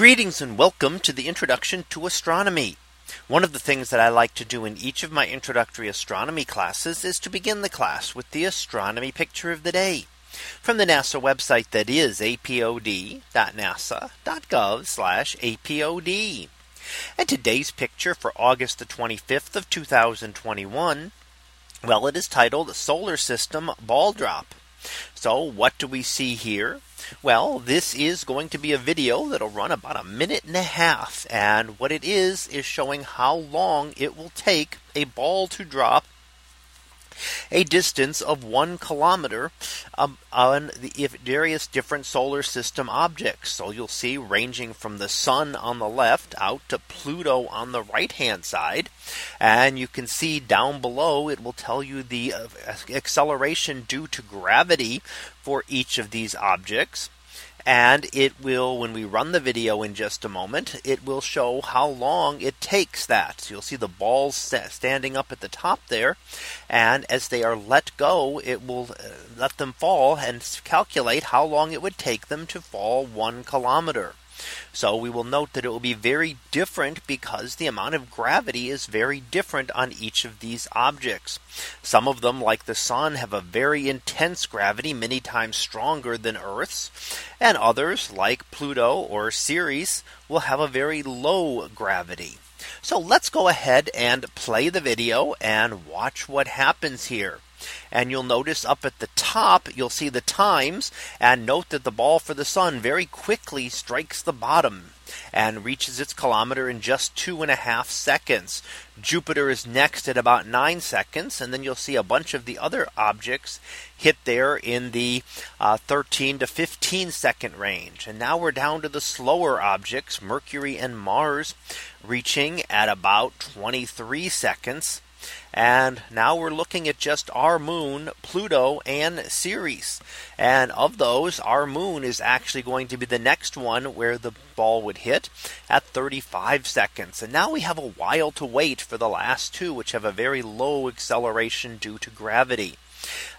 Greetings and welcome to the introduction to astronomy. One of the things that I like to do in each of my introductory astronomy classes is to begin the class with the astronomy picture of the day from the NASA website, that is apod.nasa.gov/apod. And today's picture for August the 25th of 2021. Well, it is titled Solar System Ball Drop. So what do we see here? Well, this is going to be a video that'll run about a minute and a half. And what it is showing how long it will take a ball to drop a distance of 1 kilometer on the various different solar system objects. So you'll see ranging from the sun on the left out to Pluto on the right hand side. And you can see down below, it will tell you the acceleration due to gravity for each of these objects. And it will, when we run the video in just a moment, it will show how long it takes that. So you'll see the balls standing up at the top there. And as they are let go, it will let them fall and calculate how long it would take them to fall 1 kilometer. So we will note that it will be very different because the amount of gravity is very different on each of these objects. Some of them, like the sun, have a very intense gravity, many times stronger than Earth's, and others, like Pluto or Ceres, will have a very low gravity. So let's go ahead and play the video and watch what happens here. And you'll notice up at the top, you'll see the times, and note that the ball for the sun very quickly strikes the bottom and reaches its kilometer in just 2.5 seconds. Jupiter is next at about 9 seconds. And then you'll see a bunch of the other objects hit there in the 13 to 15 second range. And now we're down to the slower objects, Mercury and Mars, reaching at about 23 seconds. And now we're looking at just our moon, Pluto, and Ceres. And of those, our moon is actually going to be the next one where the ball would hit at 35 seconds. And now we have a while to wait for the last two, which have a very low acceleration due to gravity.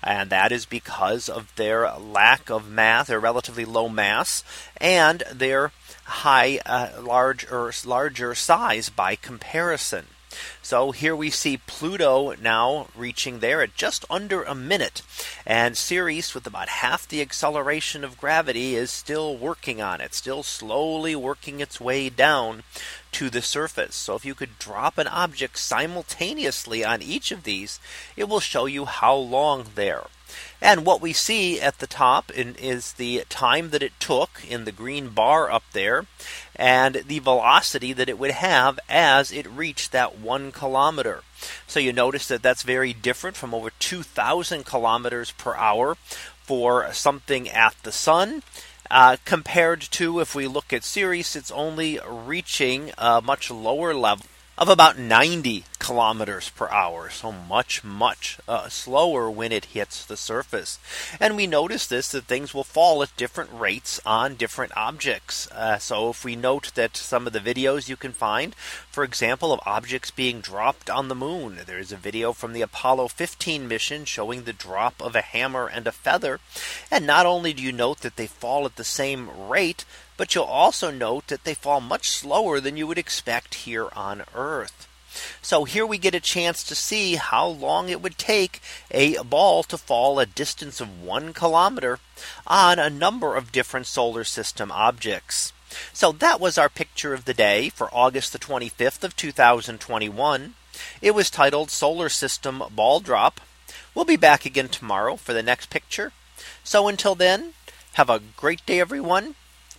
And that is because of their lack of mass, their relatively low mass, and their high, larger size by comparison. So here we see Pluto now reaching there at just under a minute, and Ceres, with about half the acceleration of gravity, is still working on it, still slowly working its way down to the surface. So if you could drop an object simultaneously on each of these, it will show you how long there. And what we see at the top is the time that it took in the green bar up there, and the velocity that it would have as it reached that 1 kilometer. So you notice that that's very different from over 2,000 kilometers per hour for something at the sun. Compared to, if we look at Ceres, it's only reaching a much lower level of about 90 kilometers per hour. So much slower when it hits the surface. And we notice that things will fall at different rates on different objects. So if we note that some of the videos you can find, for example, of objects being dropped on the moon, there is a video from the Apollo 15 mission showing the drop of a hammer and a feather. And not only do you note that they fall at the same rate, but you'll also note that they fall much slower than you would expect here on Earth. So here we get a chance to see how long it would take a ball to fall a distance of 1 kilometer on a number of different solar system objects. So that was our picture of the day for August the 25th of 2021. It was titled Solar System Ball Drop. We'll be back again tomorrow for the next picture. So until then, have a great day, everyone.